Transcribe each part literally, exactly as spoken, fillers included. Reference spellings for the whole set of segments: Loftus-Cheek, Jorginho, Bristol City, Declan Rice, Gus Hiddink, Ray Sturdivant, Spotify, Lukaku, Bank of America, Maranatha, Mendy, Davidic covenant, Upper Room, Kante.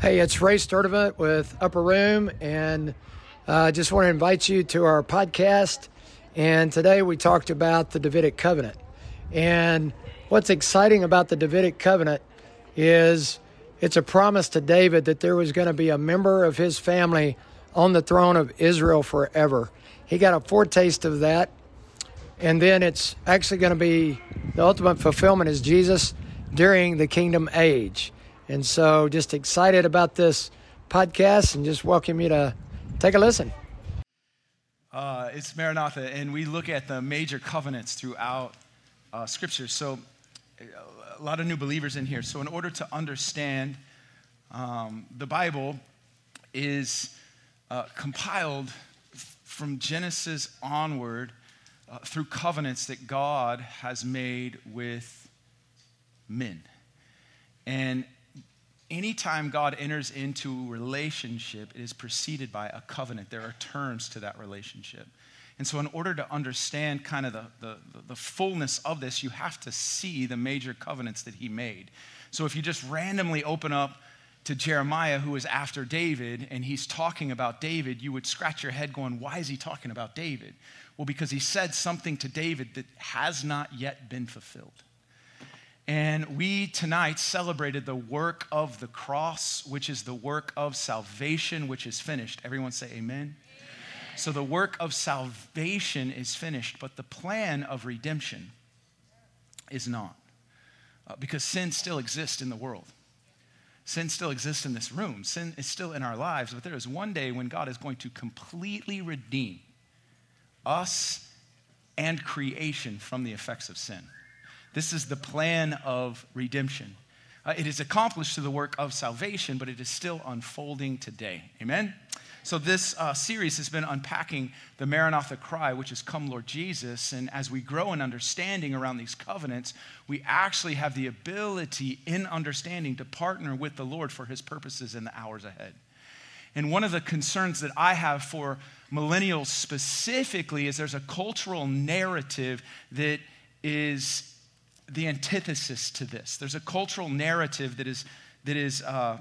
Hey, it's Ray Sturdivant with Upper Room, and I uh, just want to invite you to our podcast. And today we talked about the Davidic covenant. And what's exciting about the Davidic covenant is it's a promise to David that there was going to be a member of his family on the throne of Israel forever. He got a foretaste of that. And then it's actually going to be, the ultimate fulfillment is Jesus during the kingdom age. And so just excited about this podcast and just welcome you to take a listen. Uh, it's Maranatha, and we look at the major covenants throughout uh, Scripture. So a lot of new believers in here. So in order to understand, um, the Bible is uh, compiled f- from Genesis onward uh, through covenants that God has made with men. And anytime God enters into relationship, it is preceded by a covenant. There are terms to that relationship. And so in order to understand kind of the, the, the fullness of this, you have to see the major covenants that he made. So if you just randomly open up to Jeremiah, who is after David, and he's talking about David, you would scratch your head going, why is he talking about David? Well, because he said something to David that has not yet been fulfilled. And we tonight celebrated the work of the cross, which is the work of salvation, which is finished. Everyone say amen. Amen. So the work of salvation is finished, but the plan of redemption is not. Uh, because sin still exists in the world. Sin still exists in this room. Sin is still in our lives, but there is one day when God is going to completely redeem us and creation from the effects of sin. This is the plan of redemption. Uh, it is accomplished through the work of salvation, but it is still unfolding today. Amen? So this uh, series has been unpacking the Maranatha cry, which is come, Lord Jesus. And as we grow in understanding around these covenants, we actually have the ability in understanding to partner with the Lord for his purposes in the hours ahead. And one of the concerns that I have for millennials specifically is there's a cultural narrative that is the antithesis to this. There's a cultural narrative that is that is uh,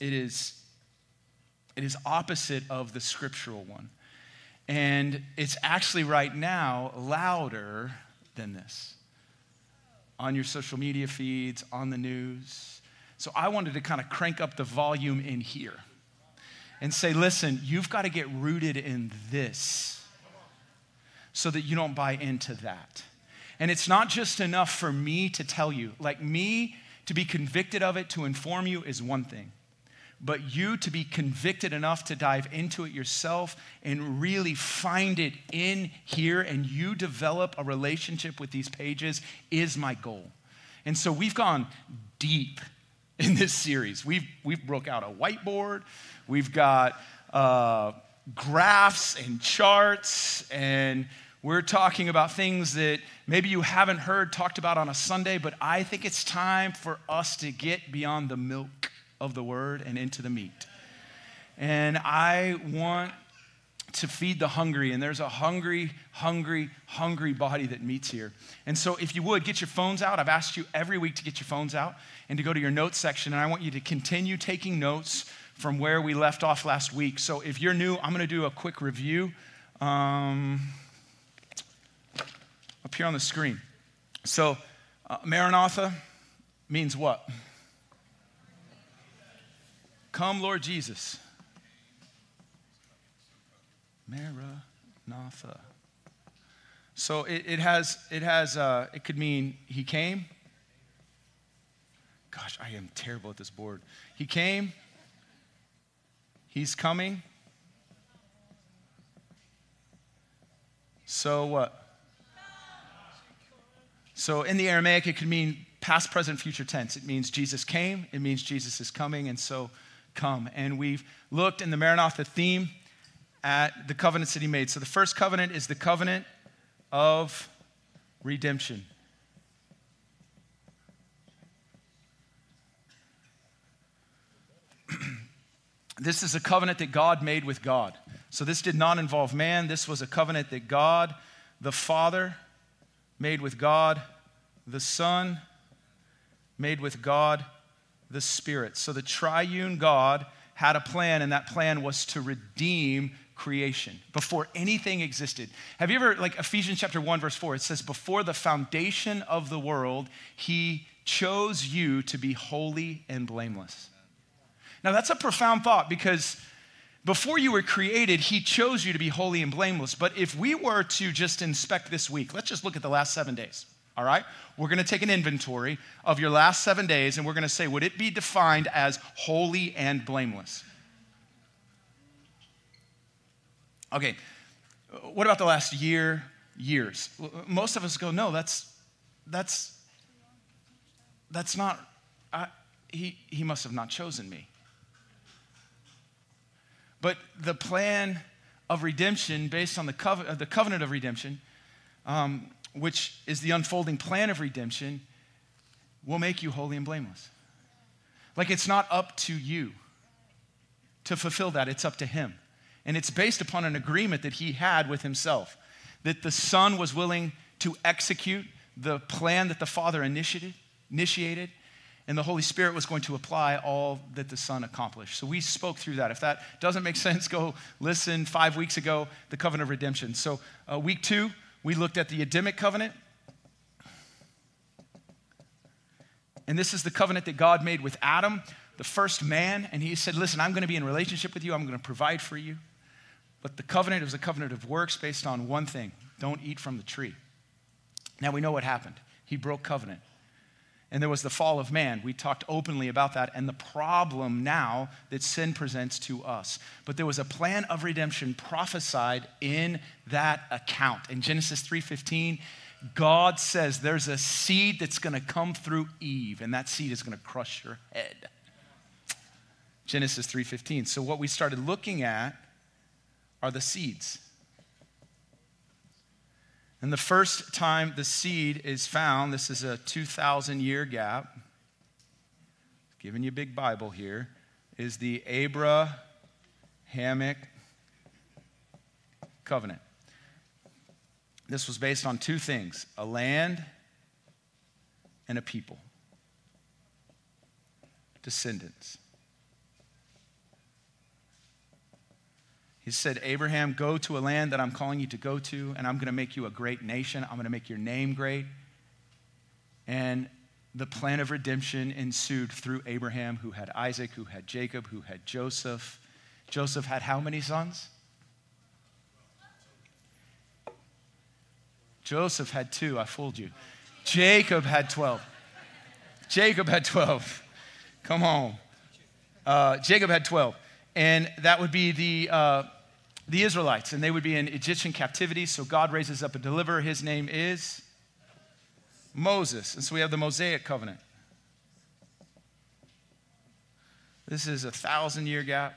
it is it is opposite of the scriptural one, and it's actually right now louder than this on your social media feeds, on the news. So I wanted to kind of crank up the volume in here and say, listen, you've got to get rooted in this so that you don't buy into that. And it's not just enough for me to tell you. Like, me to be convicted of it, to inform you, is one thing. But you to be convicted enough to dive into it yourself and really find it in here, and you develop a relationship with these pages, is my goal. And so we've gone deep in this series. We've we've broke out a whiteboard. We've got uh, graphs and charts, and we're talking about things that maybe you haven't heard talked about on a Sunday, but I think it's time for us to get beyond the milk of the word and into the meat. And I want to feed the hungry, and there's a hungry, hungry, hungry body that meets here. And so if you would, get your phones out. I've asked you every week to get your phones out and to go to your notes section, and I want you to continue taking notes from where we left off last week. So if you're new, I'm going to do a quick review. Um... Up here on the screen. So, uh, Maranatha means what? Come, Lord Jesus. Maranatha. So it, it has. It has. Uh, it could mean he came. Gosh, I am terrible at this board. He came. He's coming. So what? So in the Aramaic, it could mean past, present, future tense. It means Jesus came. It means Jesus is coming. And so come. And we've looked in the Maranatha theme at the covenants that he made. So the first covenant is the covenant of redemption. This is a covenant that God made with God. So this did not involve man. This was a covenant that God, the Father, made with God the Son, made with God the Spirit. So the triune God had a plan, and that plan was to redeem creation before anything existed. Have you ever, like Ephesians chapter one, verse four, it says, before the foundation of the world, he chose you to be holy and blameless. Now that's a profound thought, because before you were created, he chose you to be holy and blameless. But if we were to just inspect this week, let's just look at the last seven days. All right, we're going to take an inventory of your last seven days, and we're going to say, would it be defined as holy and blameless? Okay, what about the last year, years? Most of us go, no, that's, that's, that's not, I, he, he must have not chosen me. But the plan of redemption, based on the, cove- the covenant of redemption, um, which is the unfolding plan of redemption, will make you holy and blameless. Like, it's not up to you to fulfill that. It's up to him. And it's based upon an agreement that he had with himself, that the Son was willing to execute the plan that the Father initiated, initiated, and the Holy Spirit was going to apply all that the Son accomplished. So we spoke through that. If that doesn't make sense, go listen five weeks ago, the covenant of redemption. So uh, week two, we looked at the Adamic covenant. And this is the covenant that God made with Adam, the first man. And he said, listen, I'm going to be in relationship with you. I'm going to provide for you. But the covenant, it was a covenant of works based on one thing. Don't eat from the tree. Now we know what happened. He broke covenant. And there was the fall of man. We talked openly about that and the problem now that sin presents to us. But there was a plan of redemption prophesied in that account. In Genesis three fifteen, God says there's a seed that's going to come through Eve, and that seed is going to crush your head. Genesis three fifteen. So what we started looking at are the seeds. And the first time the seed is found, this is a two thousand year gap, giving you a big Bible here, is the Abrahamic covenant. This was based on two things, a land and a people, descendants. He said, Abraham, go to a land that I'm calling you to go to, and I'm going to make you a great nation. I'm going to make your name great. And the plan of redemption ensued through Abraham, who had Isaac, who had Jacob, who had Joseph. Joseph had how many sons? Joseph had two. I fooled you. Jacob had twelve. Jacob had twelve. Come on. Uh, Jacob had twelve. And that would be the uh, the Israelites, and they would be in Egyptian captivity. So God raises up a deliverer. His name is Moses. And so we have the Mosaic covenant. This is a thousand year gap.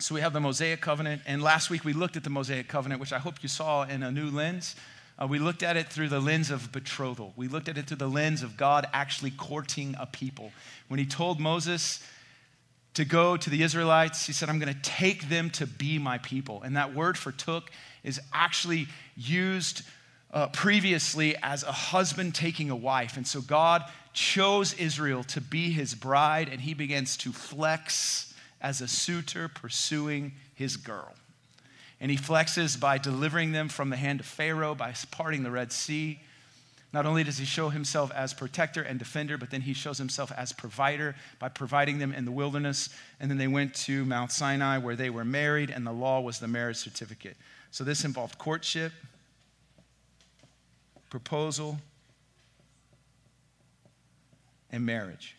So we have the Mosaic covenant. And last week we looked at the Mosaic covenant, which I hope you saw in a new lens. Uh, we looked at it through the lens of betrothal. We looked at it through the lens of God actually courting a people. When he told Moses to go to the Israelites, he said, I'm going to take them to be my people. And that word for took is actually used uh, previously as a husband taking a wife. And so God chose Israel to be his bride, and he begins to flex as a suitor pursuing his girl. And he flexes by delivering them from the hand of Pharaoh, by parting the Red Sea. Not only does he show himself as protector and defender, but then he shows himself as provider by providing them in the wilderness. And then they went to Mount Sinai, where they were married, and the law was the marriage certificate. So this involved courtship, proposal, and marriage.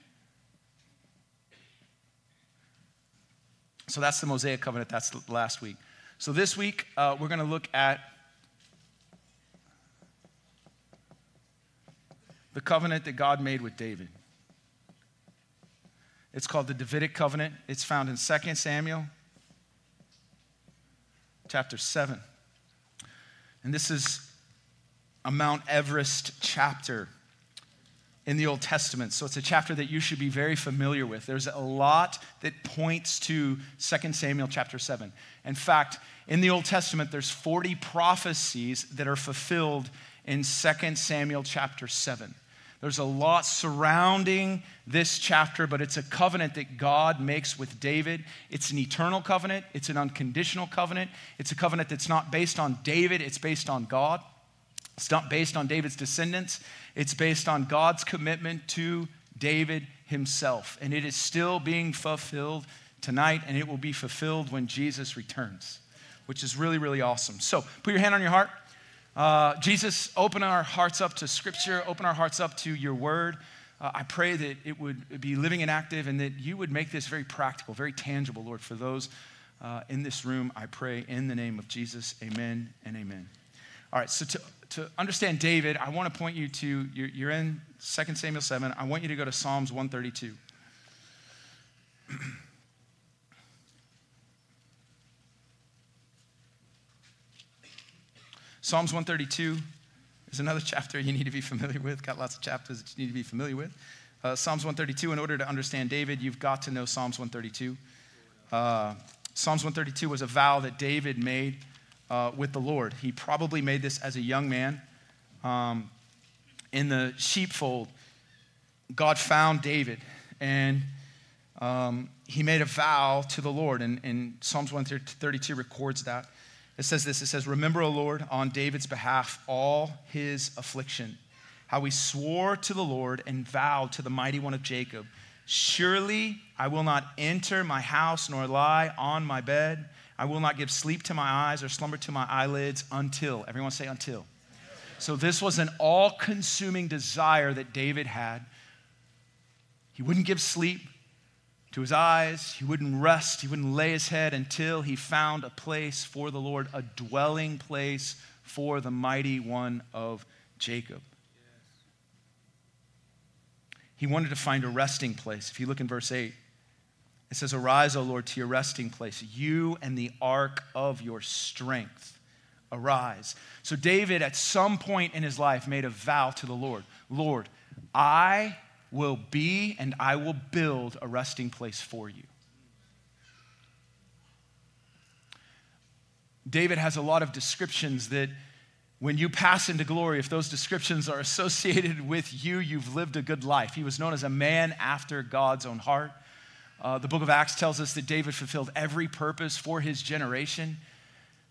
So that's the Mosaic covenant. That's last week. So this week, uh, we're going to look at the covenant that God made with David. It's called the Davidic covenant. It's found in Second Samuel chapter seven. And this is a Mount Everest chapter in the Old Testament. So it's a chapter that you should be very familiar with. There's a lot that points to Second Samuel chapter seven. In fact, in the Old Testament, there's forty prophecies that are fulfilled in Second Samuel chapter seven. There's a lot surrounding this chapter, but it's a covenant that God makes with David. It's an eternal covenant. It's an unconditional covenant. It's a covenant that's not based on David. It's based on God. It's not based on David's descendants. It's based on God's commitment to David himself. And it is still being fulfilled tonight, and it will be fulfilled when Jesus returns, which is really, really awesome. So put your hand on your heart. Uh, Jesus, open our hearts up to Scripture. Open our hearts up to your word. Uh, I pray that it would be living and active, and that you would make this very practical, very tangible, Lord, for those uh, in this room. I pray in the name of Jesus, amen and amen. All right, so to, to understand David, I want to point you to, you're, you're in Second Samuel seven. I want you to go to Psalms one thirty-two. Psalms one thirty-two is another chapter you need to be familiar with. Got lots of chapters that you need to be familiar with. Uh, Psalms one thirty-two, in order to understand David, you've got to know Psalms one thirty-two. Uh, Psalms one thirty-two was a vow that David made uh, with the Lord. He probably made this as a young man. Um, in the sheepfold, God found David, and um, he made a vow to the Lord, and, and Psalms one thirty-two records that. It says this, it says, "Remember, O Lord, on David's behalf, all his affliction, how he swore to the Lord and vowed to the Mighty One of Jacob, surely I will not enter my house nor lie on my bed. I will not give sleep to my eyes or slumber to my eyelids until," everyone say until. So this was an all-consuming desire that David had. He wouldn't give sleep to his eyes, he wouldn't rest, he wouldn't lay his head until he found a place for the Lord, a dwelling place for the Mighty One of Jacob. Yes. He wanted to find a resting place. If you look in verse eight, it says, "Arise, O Lord, to your resting place, you and the ark of your strength. Arise." So David, at some point in his life, made a vow to the Lord. "Lord, I will be and I will build a resting place for you." David has a lot of descriptions that when you pass into glory, if those descriptions are associated with you, you've lived a good life. He was known as a man after God's own heart. Uh, the book of Acts tells us that David fulfilled every purpose for his generation.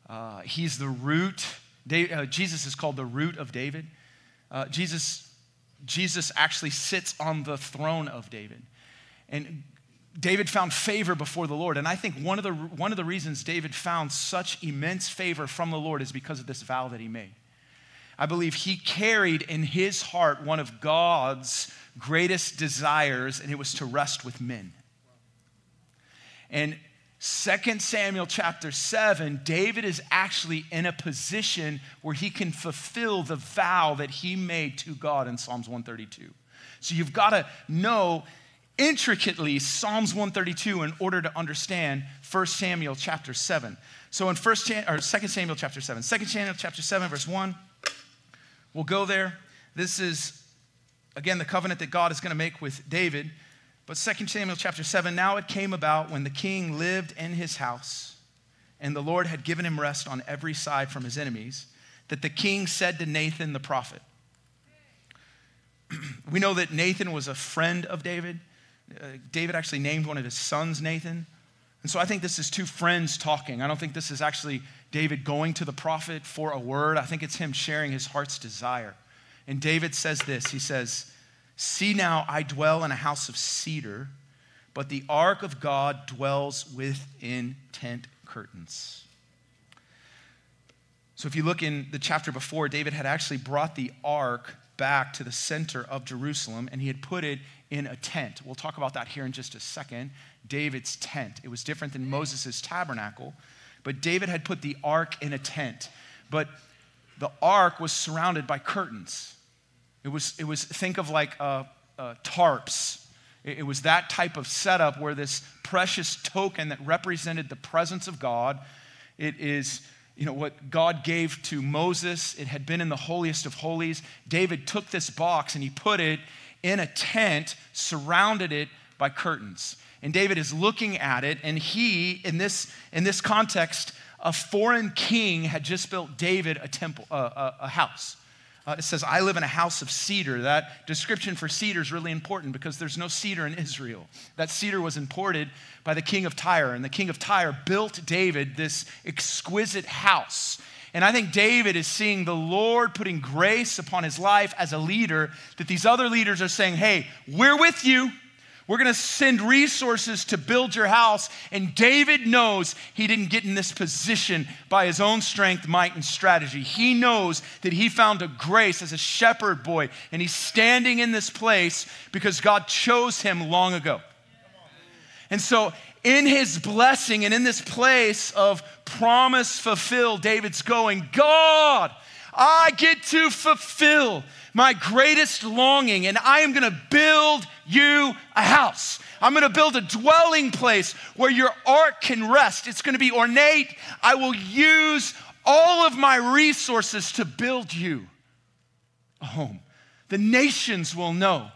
Uh, he's the root. David, uh, Jesus is called the root of David. Uh, Jesus... Jesus actually sits on the throne of David. And David found favor before the Lord. And I think one of the one of the reasons David found such immense favor from the Lord is because of this vow that he made. I believe he carried in his heart one of God's greatest desires, and it was to rest with men. And Second Samuel chapter seven, David is actually in a position where he can fulfill the vow that he made to God in Psalms one thirty-two. So you've got to know intricately Psalms one thirty-two in order to understand First Samuel chapter seven. So in First or Second Samuel chapter seven, Second Samuel chapter seven, verse one, we'll go there. This is, again, the covenant that God is going to make with David. But Second Samuel chapter seven, "Now it came about when the king lived in his house, and the Lord had given him rest on every side from his enemies, that the king said to Nathan the prophet." We know that Nathan was a friend of David. Uh, David actually named one of his sons Nathan. And so I think this is two friends talking. I don't think this is actually David going to the prophet for a word. I think it's him sharing his heart's desire. And David says this, he says, "See now, I dwell in a house of cedar, but the ark of God dwells within tent curtains." So if you look in the chapter before, David had actually brought the ark back to the center of Jerusalem, and he had put it in a tent. We'll talk about that here in just a second. David's tent. It was different than Moses' tabernacle, but David had put the ark in a tent. But the ark was surrounded by curtains. It was, it was think of like uh, uh, tarps. It, it was that type of setup where this precious token that represented the presence of God, it is, you know, what God gave to Moses. It had been in the holiest of holies. David took this box and he put it in a tent, surrounded it by curtains. And David is looking at it, and he, in this, in this context, a foreign king had just built David a temple, uh, a, a house. Uh, it says, I live in a house of cedar. That description for cedar is really important because there's no cedar in Israel. That cedar was imported by the king of Tyre, and the king of Tyre built David this exquisite house. And I think David is seeing the Lord putting grace upon his life as a leader, that these other leaders are saying, hey, we're with you. We're going to send resources to build your house. And David knows he didn't get in this position by his own strength, might, and strategy. He knows that he found a grace as a shepherd boy, and he's standing in this place because God chose him long ago. And so in his blessing and in this place of promise fulfilled, David's going, God, I get to fulfill my greatest longing, and I am going to build you a house. I'm going to build a dwelling place where your ark can rest. It's going to be ornate. I will use all of my resources to build you a home. The nations will know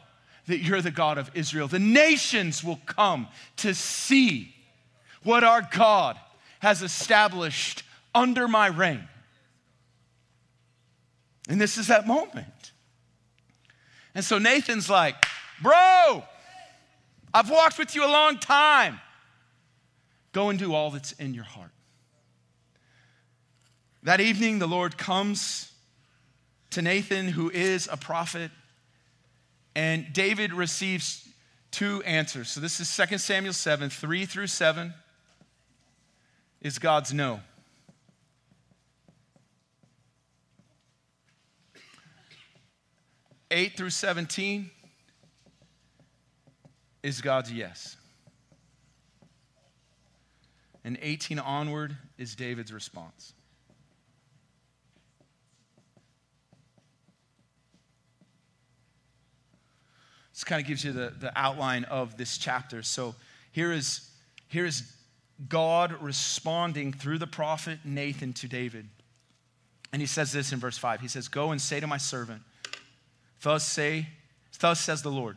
that you're the God of Israel. The nations will come to see what our God has established under my reign. And this is that moment. And so Nathan's like, bro, I've walked with you a long time. Go and do all that's in your heart. That evening, the Lord comes to Nathan, who is a prophet, and David receives two answers. So this is Second Samuel seven, three through seven is God's no. eight through seventeen is God's yes. And eighteen onward is David's response. This kind of gives you the, the outline of this chapter. So here is, here is God responding through the prophet Nathan to David. And he says this in verse five. He says, go and say to my servant, Thus say, thus says the Lord,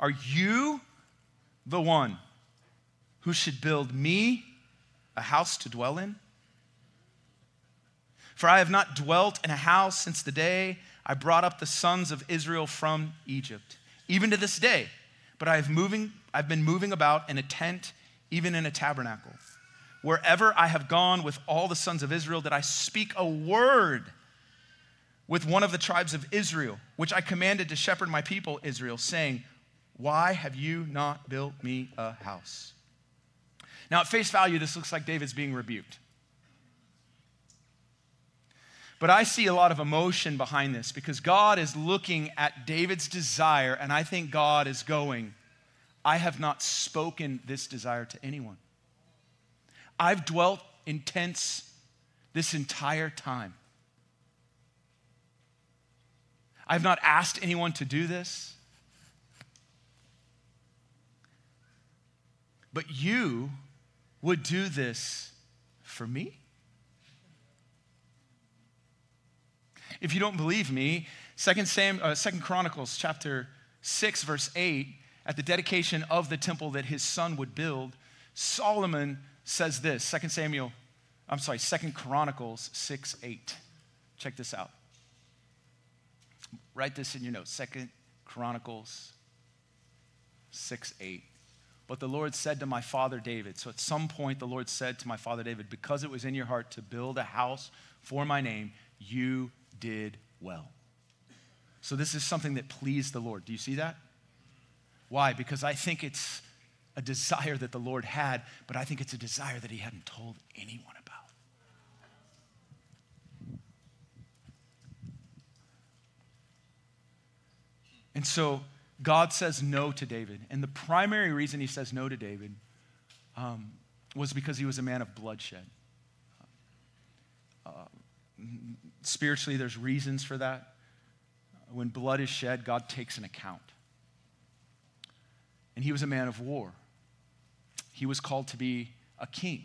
are you the one who should build me a house to dwell in? For I have not dwelt in a house since the day I brought up the sons of Israel from Egypt, even to this day. But I have moving, I've been moving about in a tent, even in a tabernacle. Wherever I have gone with all the sons of Israel, did I speak a word with one of the tribes of Israel, which I commanded to shepherd my people Israel, saying, why have you not built me a house? Now, at face value, this looks like David's being rebuked. But I see a lot of emotion behind this because God is looking at David's desire, and I think God is going, I have not spoken this desire to anyone. I've dwelt in tents this entire time. I've not asked anyone to do this. But you would do this for me? If you don't believe me, Second Sam, uh, Second Chronicles chapter six, verse eight, at the dedication of the temple that his son would build, Solomon says this, Second Samuel, I'm sorry, Second Chronicles six, eight. Check this out. Write this in your notes, Second Chronicles six, eight. But the Lord said to my father David, so at some point the Lord said to my father David, because it was in your heart to build a house for my name, you did well. So this is something that pleased the Lord. Do you see that? Why? Because I think it's a desire that the Lord had, but I think it's a desire that he hadn't told anyone about. And so God says no to David. And the primary reason he says no to David um, was because he was a man of bloodshed. Uh, spiritually, there's reasons for that. When blood is shed, God takes an account. And he was a man of war. He was called to be a king.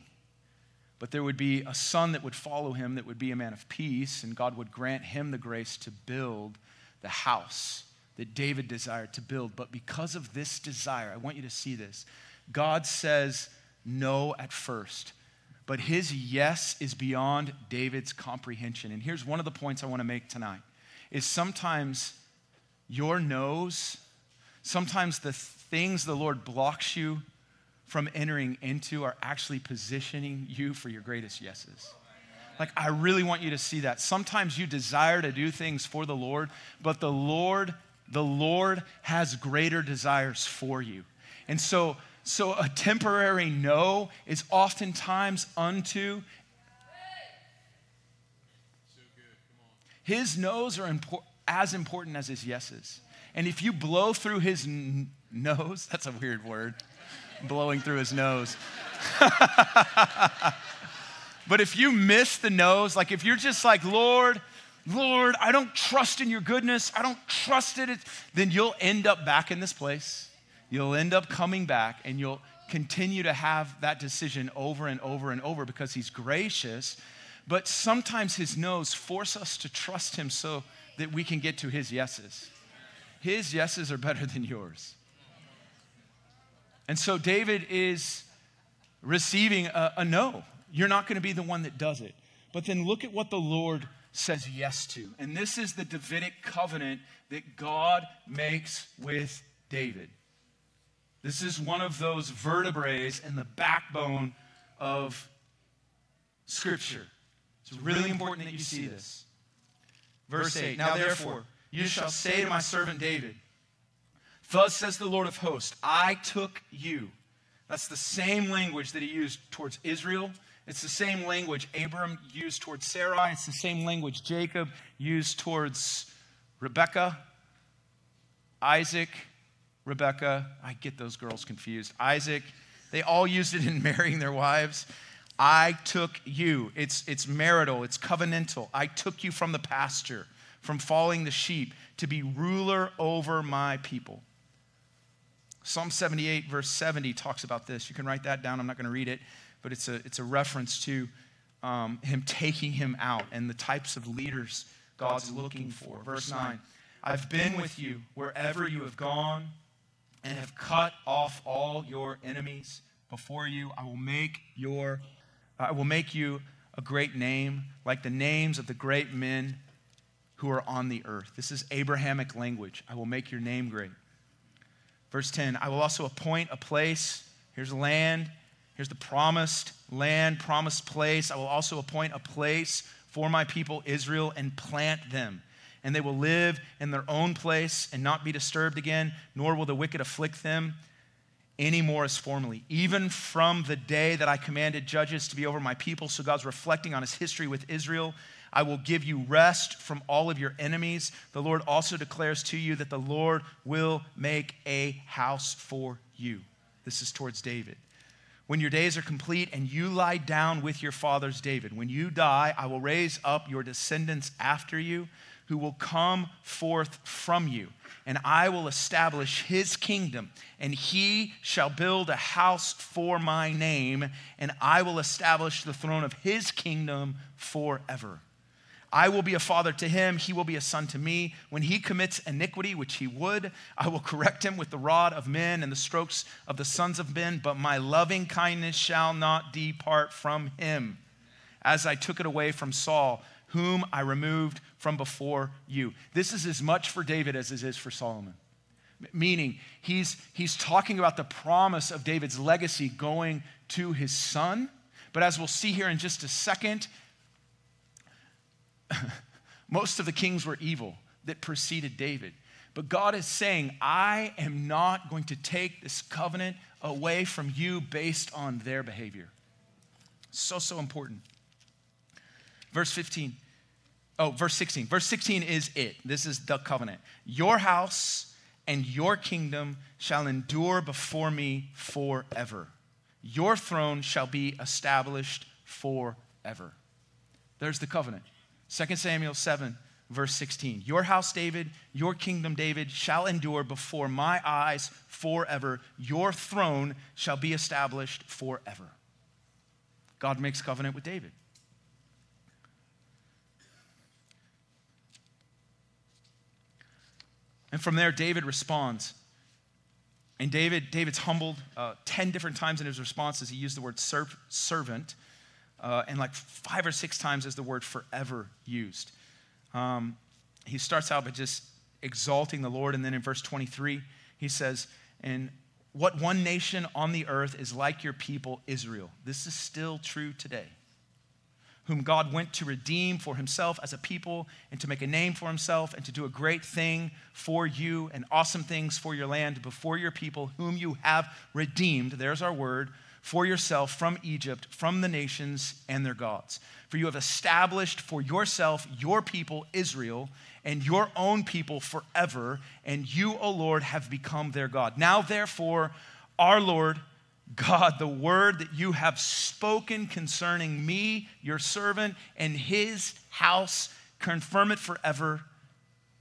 But there would be a son that would follow him that would be a man of peace, and God would grant him the grace to build the house that David desired to build. But because of this desire, I want you to see this. God says no at first, but his yes is beyond David's comprehension. And here's one of the points I want to make tonight is sometimes your no's, sometimes the things the Lord blocks you from entering into are actually positioning you for your greatest yeses. Like, I really want you to see that. Sometimes you desire to do things for the Lord, but the Lord, the Lord has greater desires for you. And so, so a temporary no is oftentimes unto His no's are impor- as important as his yeses. And if you blow through his n- nose, that's a weird word, blowing through his nose. But if you miss the nose, like if you're just like, Lord, Lord, I don't trust in your goodness, I don't trust it, then you'll end up back in this place. You'll end up coming back and you'll continue to have that decision over and over and over because he's gracious. But sometimes his no's force us to trust him so that we can get to his yeses. His yeses are better than yours. And so David is receiving a, a no. You're not going to be the one that does it. But then look at what the Lord says yes to. And this is the Davidic covenant that God makes with David. This is one of those vertebrae and the backbone of Scripture. It's really important that you see this. Verse eight, now therefore, you shall say to my servant David, thus says the Lord of hosts, I took you. That's the same language that he used towards Israel. It's the same language Abram used towards Sarai. It's the same language Jacob used towards Rebekah, Isaac, Rebekah. I get those girls confused. Isaac, they all used it in marrying their wives. I took you. It's, it's marital. It's covenantal. I took you from the pasture, from following the sheep, to be ruler over my people. Psalm seventy-eight, verse seventy talks about this. You can write that down. I'm not going to read it, but it's a, it's a reference to um, him taking him out and the types of leaders God's looking for. Verse nine, I've been with you wherever you have gone and have cut off all your enemies before you. I will make your I will make you a great name, like the names of the great men who are on the earth. This is Abrahamic language. I will make your name great. Verse ten, I will also appoint a place. Here's land. Here's the promised land, promised place. I will also appoint a place for my people Israel and plant them. And they will live in their own place and not be disturbed again, nor will the wicked afflict them any more as formerly, even from the day that I commanded judges to be over my people. So God's reflecting on his history with Israel. I will give you rest from all of your enemies. The Lord also declares to you that the Lord will make a house for you. This is towards David. When your days are complete and you lie down with your fathers, David, when you die, I will raise up your descendants after you, who will come forth from you, and I will establish his kingdom, and he shall build a house for my name, and I will establish the throne of his kingdom forever. I will be a father to him, he will be a son to me. When he commits iniquity, which he would, I will correct him with the rod of men and the strokes of the sons of men, but my loving kindness shall not depart from him, as I took it away from Saul, whom I removed from before you. This is as much for David as it is for Solomon. Meaning, he's, he's talking about the promise of David's legacy going to his son. But as we'll see here in just a second, most of the kings were evil that preceded David. But God is saying, I am not going to take this covenant away from you based on their behavior. So, so important. Verse fifteen, oh, verse sixteen. Verse sixteen is it. This is the covenant. Your house and your kingdom shall endure before me forever. Your throne shall be established forever. There's the covenant. Second Samuel seven, verse sixteen. Your house, David, your kingdom, David, shall endure before my eyes forever. Your throne shall be established forever. God makes covenant with David. And from there, David responds. And David, David's humbled uh, ten different times in his responses. He used the word ser- servant, uh, and like five or six times is the word forever used. Um, he starts out by just exalting the Lord. And then in verse twenty-three, he says, and what one nation on the earth is like your people, Israel. This is still true today. Whom God went to redeem for himself as a people and to make a name for himself and to do a great thing for you and awesome things for your land before your people whom you have redeemed. There's our word. For yourself from Egypt, from the nations and their gods. For you have established for yourself your people, Israel, and your own people forever, and you, O Lord, have become their God. Now, therefore, our Lord God, the word that you have spoken concerning me, your servant, and his house, confirm it forever,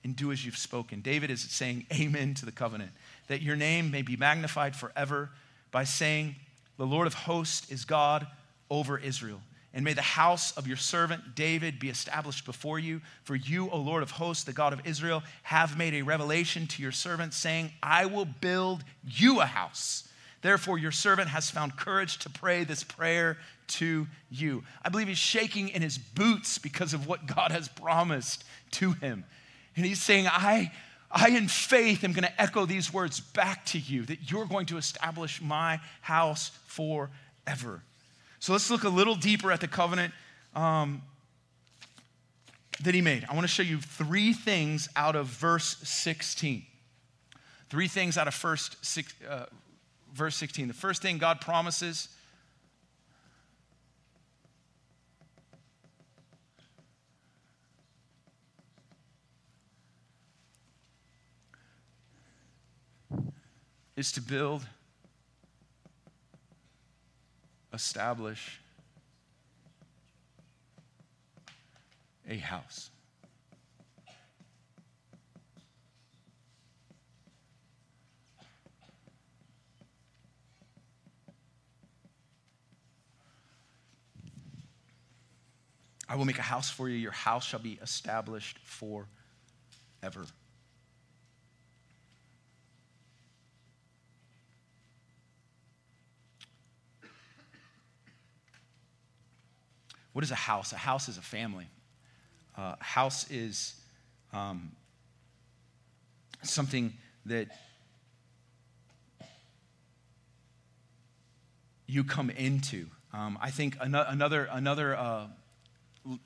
and do as you've spoken. David is saying amen to the covenant, that your name may be magnified forever by saying, the Lord of hosts is God over Israel. And may the house of your servant David be established before you. For you, O Lord of hosts, the God of Israel, have made a revelation to your servant, saying, I will build you a house. Therefore, your servant has found courage to pray this prayer to you. I believe he's shaking in his boots because of what God has promised to him. And he's saying, I... I, in faith, am going to echo these words back to you, that you're going to establish my house forever. So let's look a little deeper at the covenant um, that he made. I want to show you three things out of verse sixteen. Three things out of first six, uh, verse sixteen. The first thing God promises is to build, establish a house. I will make a house for you. Your house shall be established forever. What is a house? A house is a family. Uh, a house is um, something that you come into. Um, I think another another uh,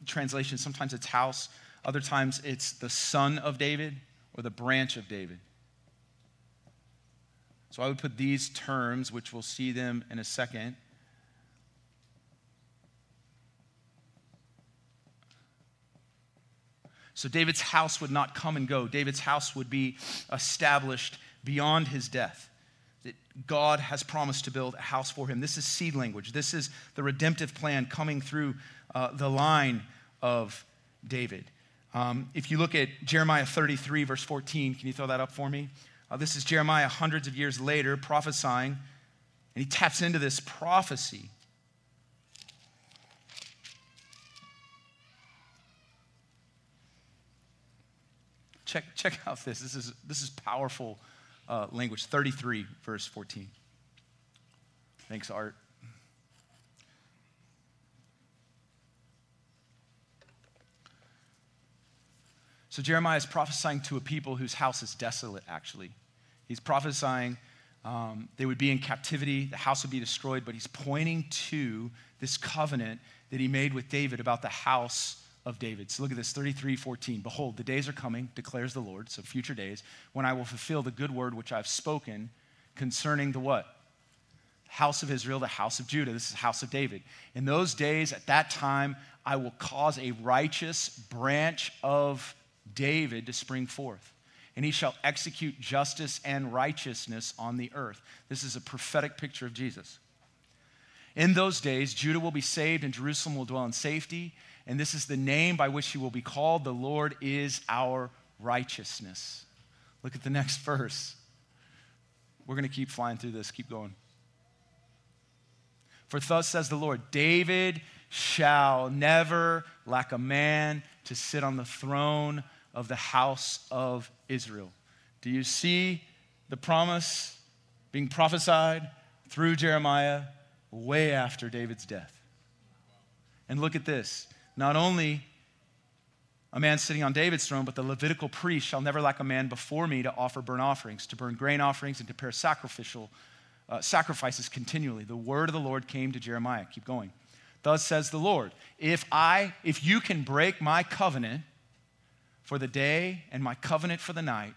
translation, sometimes it's house, other times it's the son of David or the branch of David. So I would put these terms, which we'll see them in a second, so David's house would not come and go. David's house would be established beyond his death. That God has promised to build a house for him. This is seed language. This is the redemptive plan coming through uh, the line of David. Um, if you look at Jeremiah thirty-three, verse fourteen, can you throw that up for me? Uh, this is Jeremiah hundreds of years later prophesying, and he taps into this prophecy. Check, check out this. This is, this is powerful uh, language. thirty-three, verse fourteen. Thanks, Art. So Jeremiah is prophesying to a people whose house is desolate, actually. He's prophesying um, they would be in captivity, the house would be destroyed, but he's pointing to this covenant that he made with David about the house of David. So look at this, thirty-three fourteen. Behold, the days are coming, declares the Lord, so future days, when I will fulfill the good word which I've spoken concerning the what? House of Israel, the house of Judah. This is the house of David. In those days, at that time, I will cause a righteous branch of David to spring forth, and he shall execute justice and righteousness on the earth. This is a prophetic picture of Jesus. In those days, Judah will be saved, and Jerusalem will dwell in safety. And this is the name by which he will be called. The Lord is our righteousness. Look at the next verse. We're going to keep flying through this. Keep going. For thus says the Lord, David shall never lack a man to sit on the throne of the house of Israel. Do you see the promise being prophesied through Jeremiah way after David's death? And look at this. Not only a man sitting on David's throne, but the Levitical priest shall never lack a man before me to offer burnt offerings, to burn grain offerings, and to prepare sacrificial uh, sacrifices continually. The word of the Lord came to Jeremiah. Keep going. Thus says the Lord, if I, if you can break my covenant for the day and my covenant for the night,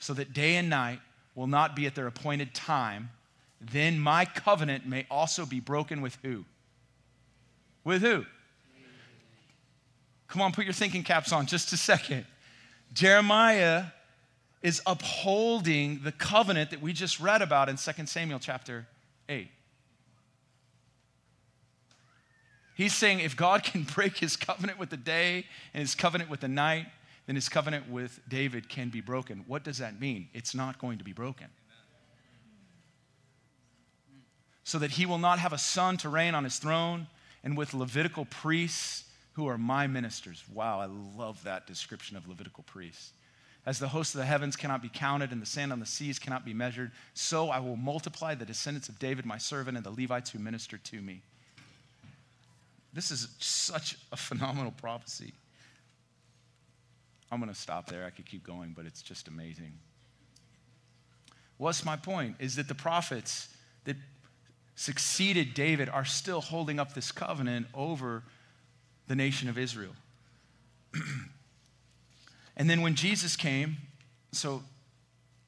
so that day and night will not be at their appointed time, then my covenant may also be broken with who? With who? Come on, put your thinking caps on just a second. Jeremiah is upholding the covenant that we just read about in Second Samuel chapter eight. He's saying if God can break his covenant with the day and his covenant with the night, then his covenant with David can be broken. What does that mean? It's not going to be broken. So that he will not have a son to reign on his throne, and with Levitical priests who are my ministers. Wow, I love that description of Levitical priests. As the host of the heavens cannot be counted and the sand on the seas cannot be measured, so I will multiply the descendants of David, my servant, and the Levites who minister to me. This is such a phenomenal prophecy. I'm going to stop there. I could keep going, but it's just amazing. What's my point? Is that the prophets that succeeded David are still holding up this covenant over the nation of Israel. And then when Jesus came, so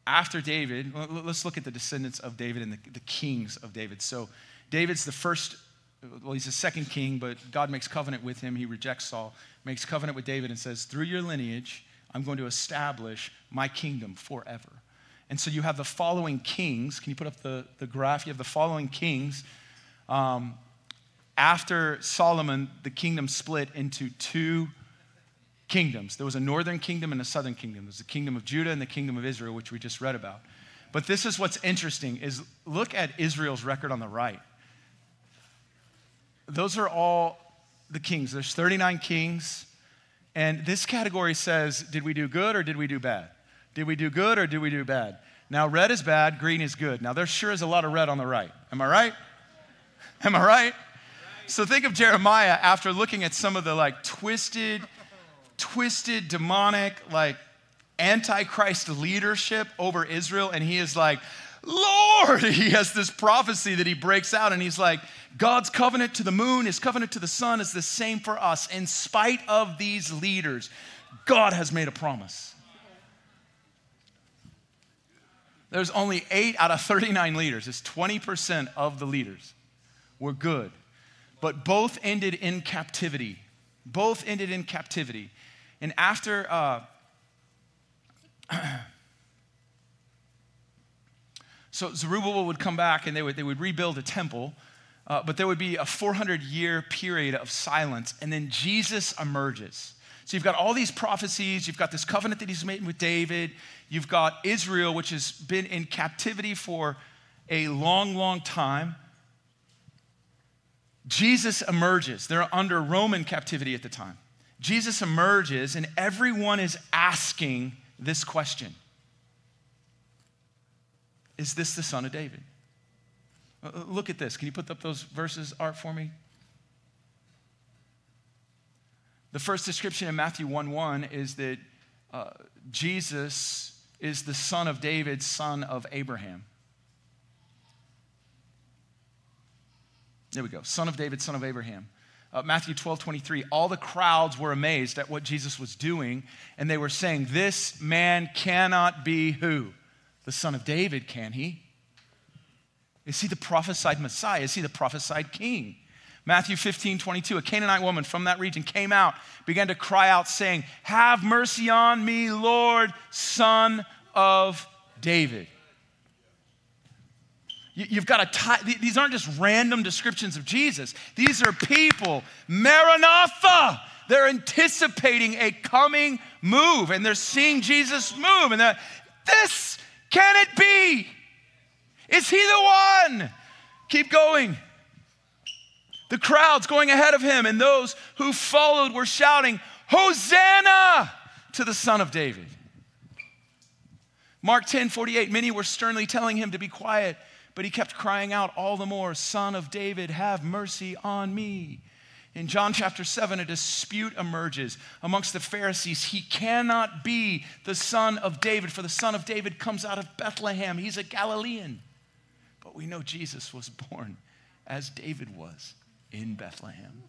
after David, let's look at the descendants of David and the, the kings of David. So David's the first, well, he's the second king, but God makes covenant with him. He rejects Saul, makes covenant with David and says, through your lineage, I'm going to establish my kingdom forever. And so you have the following kings. Can you put up the, the graph? You have the following kings. Um, After Solomon, the kingdom split into two kingdoms. There was a northern kingdom and a southern kingdom. There's the kingdom of Judah and the kingdom of Israel, which we just read about. But this is what's interesting, is look at Israel's record on the right. Those are all the kings. There's thirty-nine kings. And this category says, did we do good or did we do bad? Did we do good or did we do bad? Now, red is bad, green is good. Now, there sure is a lot of red on the right. Am I right? Am I right? So think of Jeremiah after looking at some of the like twisted, twisted, demonic, like antichrist leadership over Israel. And he is like, Lord, he has this prophecy that he breaks out. And he's like, God's covenant to the moon, his covenant to the sun is the same for us. In spite of these leaders, God has made a promise. There's only eight out of thirty-nine leaders. It's twenty percent of the leaders were good. But both ended in captivity. Both ended in captivity. And after, uh, so Zerubbabel would come back and they would, they would rebuild a temple, uh, but there would be a four hundred year period of silence. And then Jesus emerges. So you've got all these prophecies. You've got this covenant that he's made with David. You've got Israel, which has been in captivity for a long, long time. Jesus emerges. They're under Roman captivity at the time. Jesus emerges, and everyone is asking this question. Is this the son of David? Look at this. Can you put up those verses, Art, for me? The first description in Matthew one one is that uh, Jesus is the son of David, son of Abraham. There we go. Son of David, son of Abraham. Uh, Matthew twelve twenty-three. All the crowds were amazed at what Jesus was doing, and they were saying, this man cannot be who? The son of David, can he? Is he the prophesied Messiah? Is he the prophesied king? Matthew fifteen twenty-two. A Canaanite woman from that region came out, began to cry out, saying, have mercy on me, Lord, son of David. You've got a tie. These aren't just random descriptions of Jesus. These are people. Maranatha. They're anticipating a coming move, and they're seeing Jesus move. And they're, this can it be? Is he the one? Keep going. The crowds going ahead of him, and those who followed were shouting, Hosanna to the Son of David. Mark ten forty-eight. Many were sternly telling him to be quiet. But he kept crying out all the more, Son of David, have mercy on me. In John chapter seven, a dispute emerges amongst the Pharisees. He cannot be the son of David, for the son of David comes out of Bethlehem. He's a Galilean. But we know Jesus was born as David was in Bethlehem.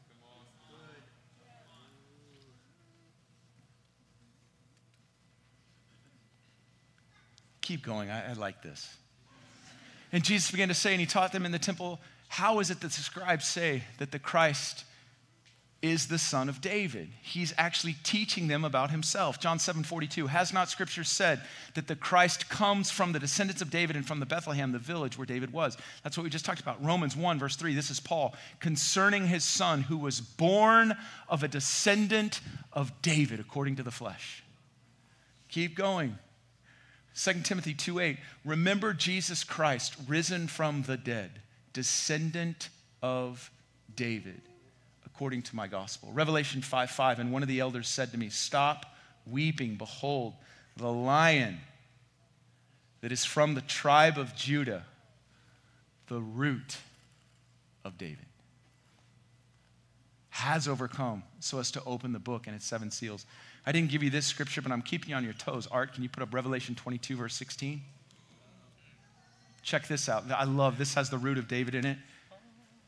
Keep going. I, I like this. And Jesus began to say, and he taught them in the temple, how is it that the scribes say that the Christ is the son of David? He's actually teaching them about himself. John seven forty-two, has not scripture said that the Christ comes from the descendants of David and from the Bethlehem, the village where David was? That's what we just talked about. Romans one, verse three, this is Paul, concerning his son who was born of a descendant of David according to the flesh. Keep going. Second Timothy two eight, remember Jesus Christ, risen from the dead, descendant of David, according to my gospel. Revelation five five, and one of the elders said to me, stop weeping, behold, the lion that is from the tribe of Judah, the root of David, has overcome, so as to open the book and its seven seals. I didn't give you this scripture, but I'm keeping you on your toes. Art, can you put up Revelation twenty-two, verse sixteen? Check this out. I love this. Has the root of David in it.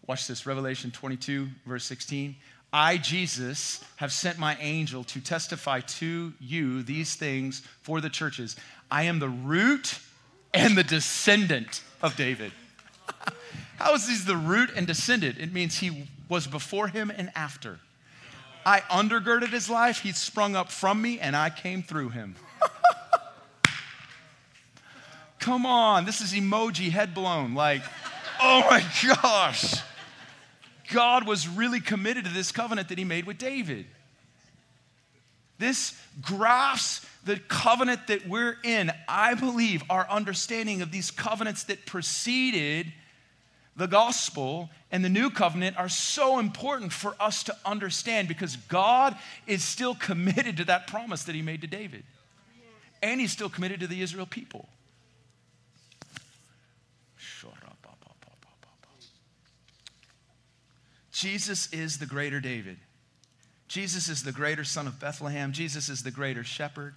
Watch this. Revelation twenty-two, verse sixteen. I, Jesus, have sent my angel to testify to you these things for the churches. I am the root and the descendant of David. How is he the root and descendant? It means he was before him and after. I undergirded his life. He sprung up from me, and I came through him. Come on. This is emoji head blown. Like, oh my gosh. God was really committed to this covenant that he made with David. This grasps the covenant that we're in. I believe our understanding of these covenants that preceded the gospel and the new covenant are so important for us to understand, because God is still committed to that promise that he made to David. And he's still committed to the Israel people. Jesus is the greater David. Jesus is the greater son of Bethlehem. Jesus is the greater shepherd.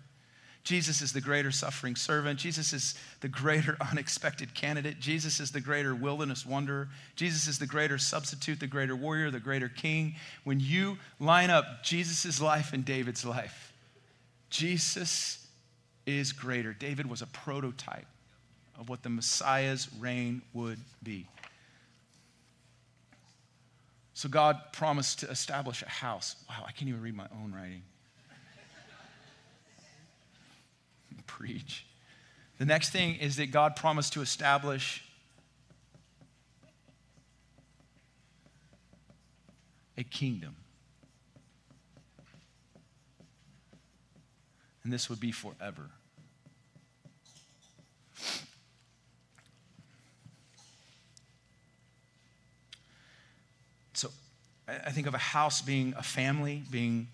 Jesus is the greater suffering servant. Jesus is the greater unexpected candidate. Jesus is the greater wilderness wanderer. Jesus is the greater substitute, the greater warrior, the greater king. When you line up Jesus' life and David's life, Jesus is greater. David was a prototype of what the Messiah's reign would be. So God promised to establish a house. Wow, I can't even read my own writing. Preach. The next thing is that God promised to establish a kingdom. And this would be forever. So I think of a house being a family, being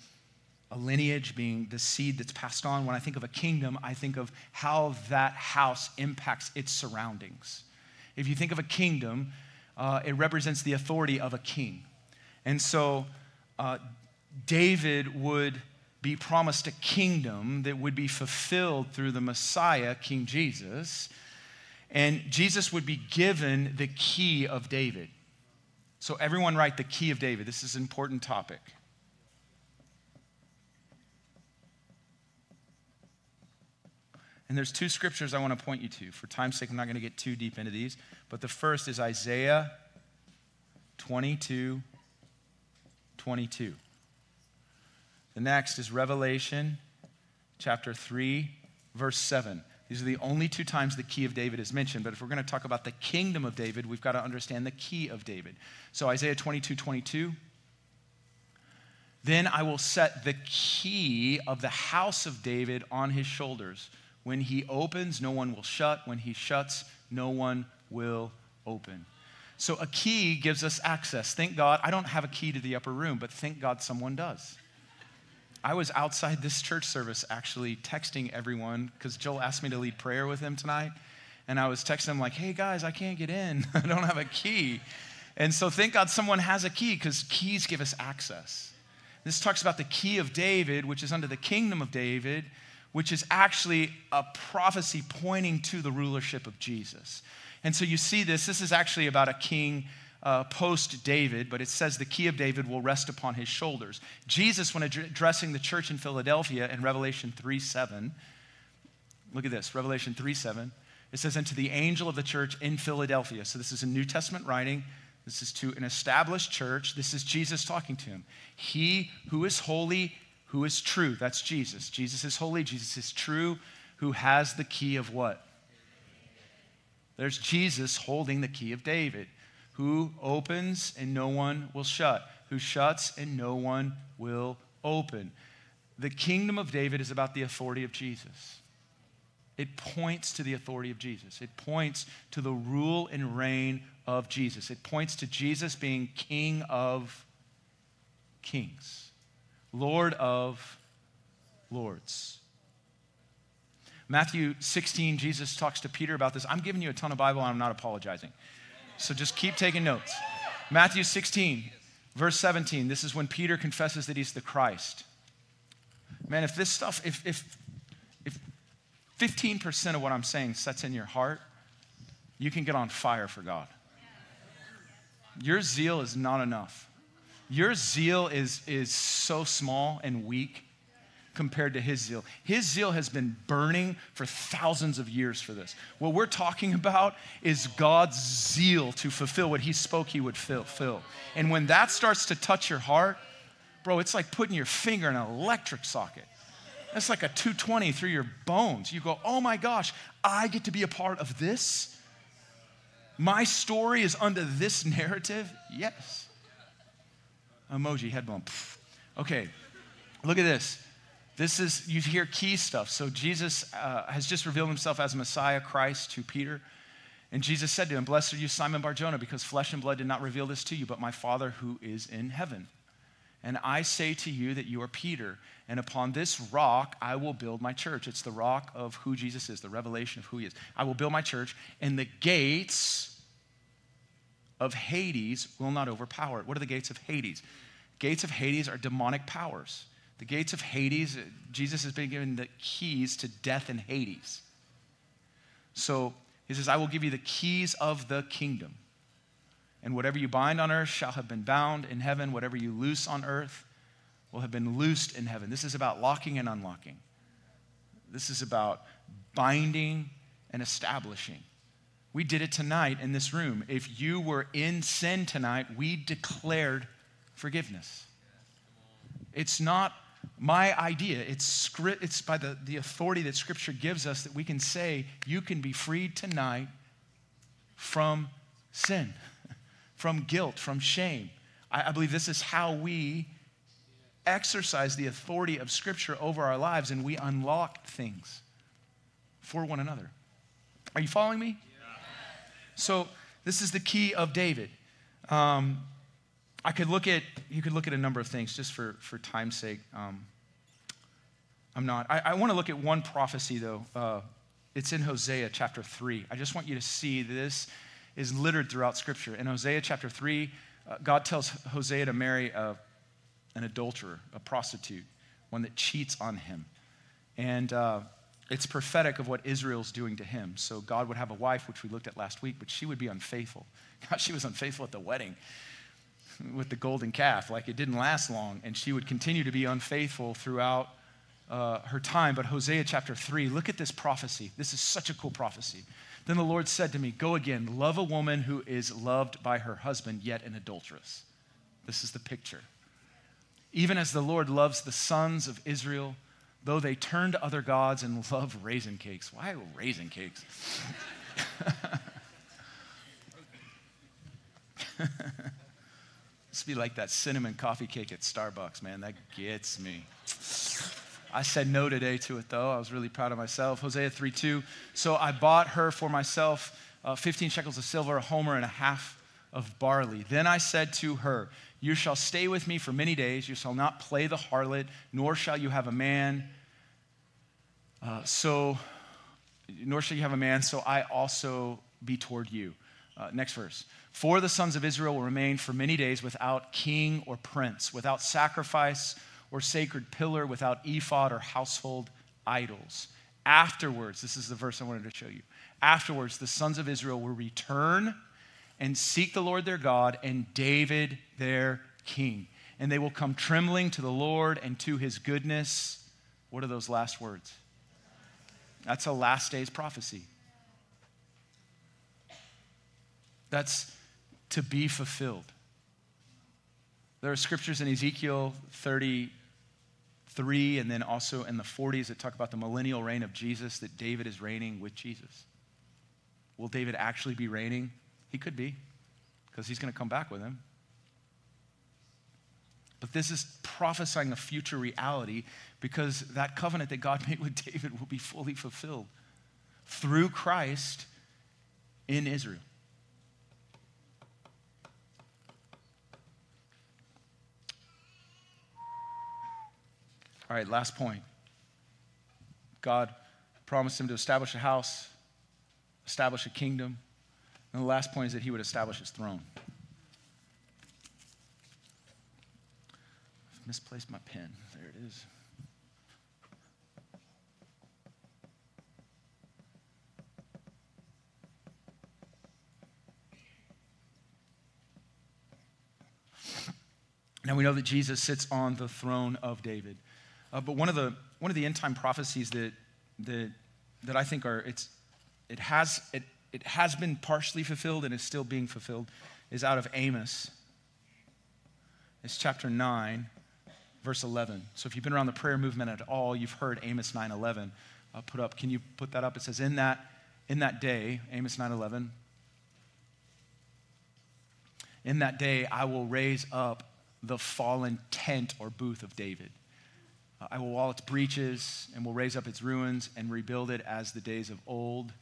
a lineage, being the seed that's passed on. When I think of a kingdom, I think of how that house impacts its surroundings. If you think of a kingdom, uh, it represents the authority of a king. And so uh, David would be promised a kingdom that would be fulfilled through the Messiah, King Jesus. And Jesus would be given the key of David. So everyone write the key of David. This is an important topic. And there's two scriptures I want to point you to. For time's sake, I'm not going to get too deep into these. But the first is Isaiah twenty-two, twenty-two. The next is Revelation chapter three, verse seven. These are the only two times the key of David is mentioned. But if we're going to talk about the kingdom of David, we've got to understand the key of David. So Isaiah twenty-two, twenty-two. Then I will set the key of the house of David on his shoulders. When he opens, no one will shut. When he shuts, no one will open. So a key gives us access. Thank God, I don't have a key to the upper room, but thank God someone does. I was outside this church service actually texting everyone, because Joel asked me to lead prayer with him tonight. And I was texting him like, hey guys, I can't get in. I don't have a key. And so thank God someone has a key, because keys give us access. This talks about the key of David, which is under the kingdom of David, which is actually a prophecy pointing to the rulership of Jesus. And so you see this. This is actually about a king uh, post-David, but it says the key of David will rest upon his shoulders. Jesus, when addressing the church in Philadelphia in Revelation three seven, look at this, Revelation three seven. It says, and to the angel of the church in Philadelphia. So this is in New Testament writing. This is to an established church. This is Jesus talking to him. He who is holy, who is true. That's Jesus. Jesus is holy. Jesus is true. Who has the key of what? There's Jesus holding the key of David, who opens and no one will shut, who shuts and no one will open. The kingdom of David is about the authority of Jesus. It points to the authority of Jesus. It points to the rule and reign of Jesus. It points to Jesus being King of kings, Lord of lords. Matthew sixteen, Jesus talks to Peter about this. I'm giving you a ton of Bible and I'm not apologizing. So just keep taking notes. Matthew sixteen, verse seventeen. This is when Peter confesses that he's the Christ. Man, if this stuff, if if if fifteen percent of what I'm saying sets in your heart, you can get on fire for God. Your zeal is not enough. Your zeal is, is so small and weak compared to his zeal. His zeal has been burning for thousands of years for this. What we're talking about is God's zeal to fulfill what he spoke he would fulfill. And when that starts to touch your heart, bro, it's like putting your finger in an electric socket. It's like a two twenty through your bones. You go, oh my gosh, I get to be a part of this? My story is under this narrative? Yes. Emoji, head bump. Okay, look at this. This is, you hear key stuff. So Jesus uh, has just revealed himself as Messiah Christ to Peter. And Jesus said to him, blessed are you, Simon Bar-Jonah, because flesh and blood did not reveal this to you, but my Father who is in heaven. And I say to you that you are Peter, and upon this rock I will build my church. It's the rock of who Jesus is, the revelation of who he is. I will build my church, and the gates of Hades will not overpower it. What are the gates of Hades? Gates of Hades are demonic powers. The gates of Hades, Jesus has been given the keys to death and Hades. So he says, I will give you the keys of the kingdom. And whatever you bind on earth shall have been bound in heaven. Whatever you loose on earth will have been loosed in heaven. This is about locking and unlocking. This is about binding and establishing. We did it tonight in this room. If you were in sin tonight, we declared forgiveness. It's not my idea. It's script, it's by the, the authority that Scripture gives us that we can say, you can be freed tonight from sin, from guilt, from shame. I, I believe this is how we exercise the authority of Scripture over our lives, and we unlock things for one another. Are you following me? So this is the key of David. Um, I could look at, you could look at a number of things just for, for time's sake. Um, I'm not. I, I want to look at one prophecy though. Uh, it's in Hosea chapter three. I just want you to see this is littered throughout Scripture. In Hosea chapter three, uh, God tells Hosea to marry a, an adulterer, a prostitute, one that cheats on him. And uh It's prophetic of what Israel's doing to him. So God would have a wife, which we looked at last week, but she would be unfaithful. God, she was unfaithful at the wedding with the golden calf. Like, it didn't last long, and she would continue to be unfaithful throughout uh, her time. But Hosea chapter three, look at this prophecy. This is such a cool prophecy. Then the Lord said to me, go again, love a woman who is loved by her husband, yet an adulteress. This is the picture. Even as the Lord loves the sons of Israel, though they turn to other gods and love raisin cakes. Why raisin cakes? This be like that cinnamon coffee cake at Starbucks, man. That gets me. I said no today to it, though. I was really proud of myself. Hosea three two. So I bought her for myself uh, fifteen shekels of silver, a homer and a half of barley. Then I said to her, you shall stay with me for many days. You shall not play the harlot, nor shall you have a man. Uh, so, nor shall you have a man, so I also be toward you. Uh, next verse. For the sons of Israel will remain for many days without king or prince, without sacrifice or sacred pillar, without ephod or household idols. Afterwards, this is the verse I wanted to show you. Afterwards, the sons of Israel will return and seek the Lord their God and David their king. And they will come trembling to the Lord and to his goodness. What are those last words? That's a last day's prophecy. That's to be fulfilled. There are scriptures in Ezekiel thirty-three and then also in the forties that talk about the millennial reign of Jesus, that David is reigning with Jesus. Will David actually be reigning? He could be, because he's going to come back with him. But this is prophesying a future reality, because that covenant that God made with David will be fully fulfilled through Christ in Israel. All right, last point. God promised him to establish a house, establish a kingdom. And the last point is that he would establish his throne. I've misplaced my pen. There it is. Now we know that Jesus sits on the throne of David. Uh, but one of the one of the end time prophecies that that that I think are it's it has it it has been partially fulfilled and is still being fulfilled is out of Amos. It's chapter nine, verse eleven. So if you've been around the prayer movement at all, you've heard Amos nine eleven uh, put up. Can you put that up? It says, in that in that day, Amos nine eleven. In that day, I will raise up the fallen tent or booth of David. I will wall its breaches and will raise up its ruins and rebuild it as the days of old,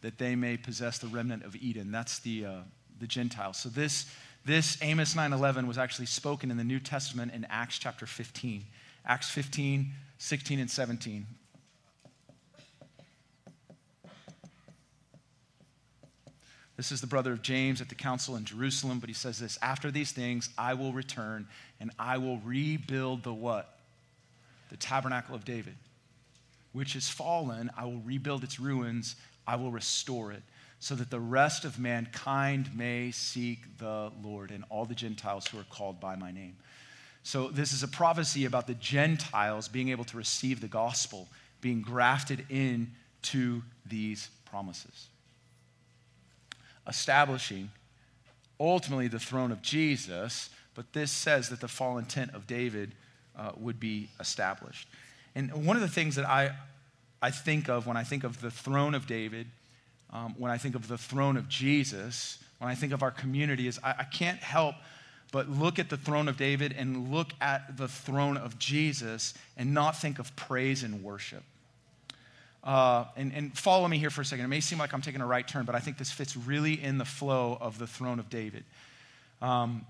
that they may possess the remnant of Eden. That's the uh, the Gentiles. So this this Amos nine eleven was actually spoken in the New Testament in Acts chapter fifteen. Acts fifteen, sixteen, and seventeen. This is the brother of James at the council in Jerusalem, but he says this, after these things I will return and I will rebuild the what? The tabernacle of David, which is fallen. I will rebuild its ruins. I will restore it, so that the rest of mankind may seek the Lord and all the Gentiles who are called by my name. So this is a prophecy about the Gentiles being able to receive the gospel, being grafted into these promises, establishing ultimately the throne of Jesus. But this says that the fallen tent of David Uh, would be established. And one of the things that I I think of when I think of the throne of David, um, when I think of the throne of Jesus, when I think of our community is I, I can't help but look at the throne of David and look at the throne of Jesus and not think of praise and worship. Uh, and, and follow me here for a second. It may seem like I'm taking a right turn, but I think this fits really in the flow of the throne of David. Um,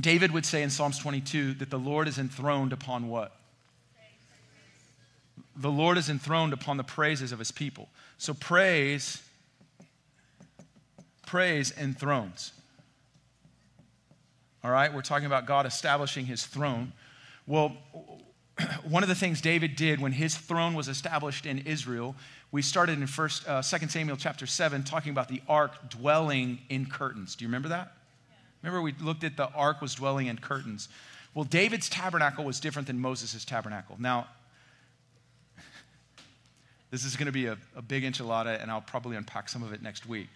David would say in Psalms twenty-two that the Lord is enthroned upon what? Praise. The Lord is enthroned upon the praises of his people. So praise, praise enthrones. All right, we're talking about God establishing his throne. Well, one of the things David did when his throne was established in Israel, we started in first, uh, Second Samuel chapter seven talking about the ark dwelling in curtains. Do you remember that? Remember, we looked at the ark was dwelling in curtains. Well, David's tabernacle was different than Moses' tabernacle. Now, this is going to be a, a big enchilada, and I'll probably unpack some of it next week.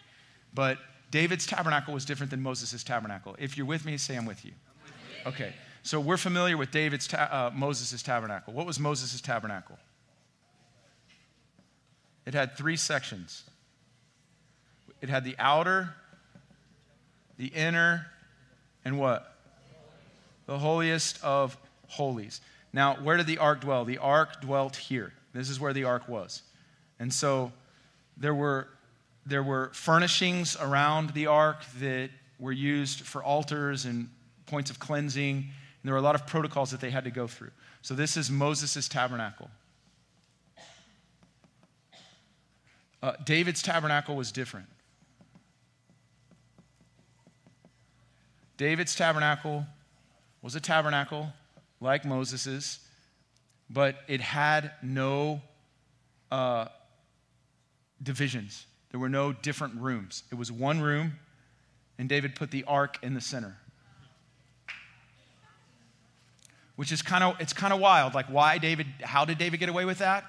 But David's tabernacle was different than Moses' tabernacle. If you're with me, say I'm with you. I'm with you. Okay, so we're familiar with David's ta- uh, Moses' tabernacle. What was Moses' tabernacle? It had three sections. It had the outer, the inner, and what? The holiest of holies. Now, where did the ark dwell? The ark dwelt here. This is where the ark was. And so there were, there were furnishings around the ark that were used for altars and points of cleansing. And there were a lot of protocols that they had to go through. So this is Moses' tabernacle. Uh, David's tabernacle was different. David's tabernacle was a tabernacle like Moses's, but it had no uh, divisions. There were no different rooms. It was one room, and David put the ark in the center. Which is kind of, it's kind of wild. Like, why David, how did David get away with that?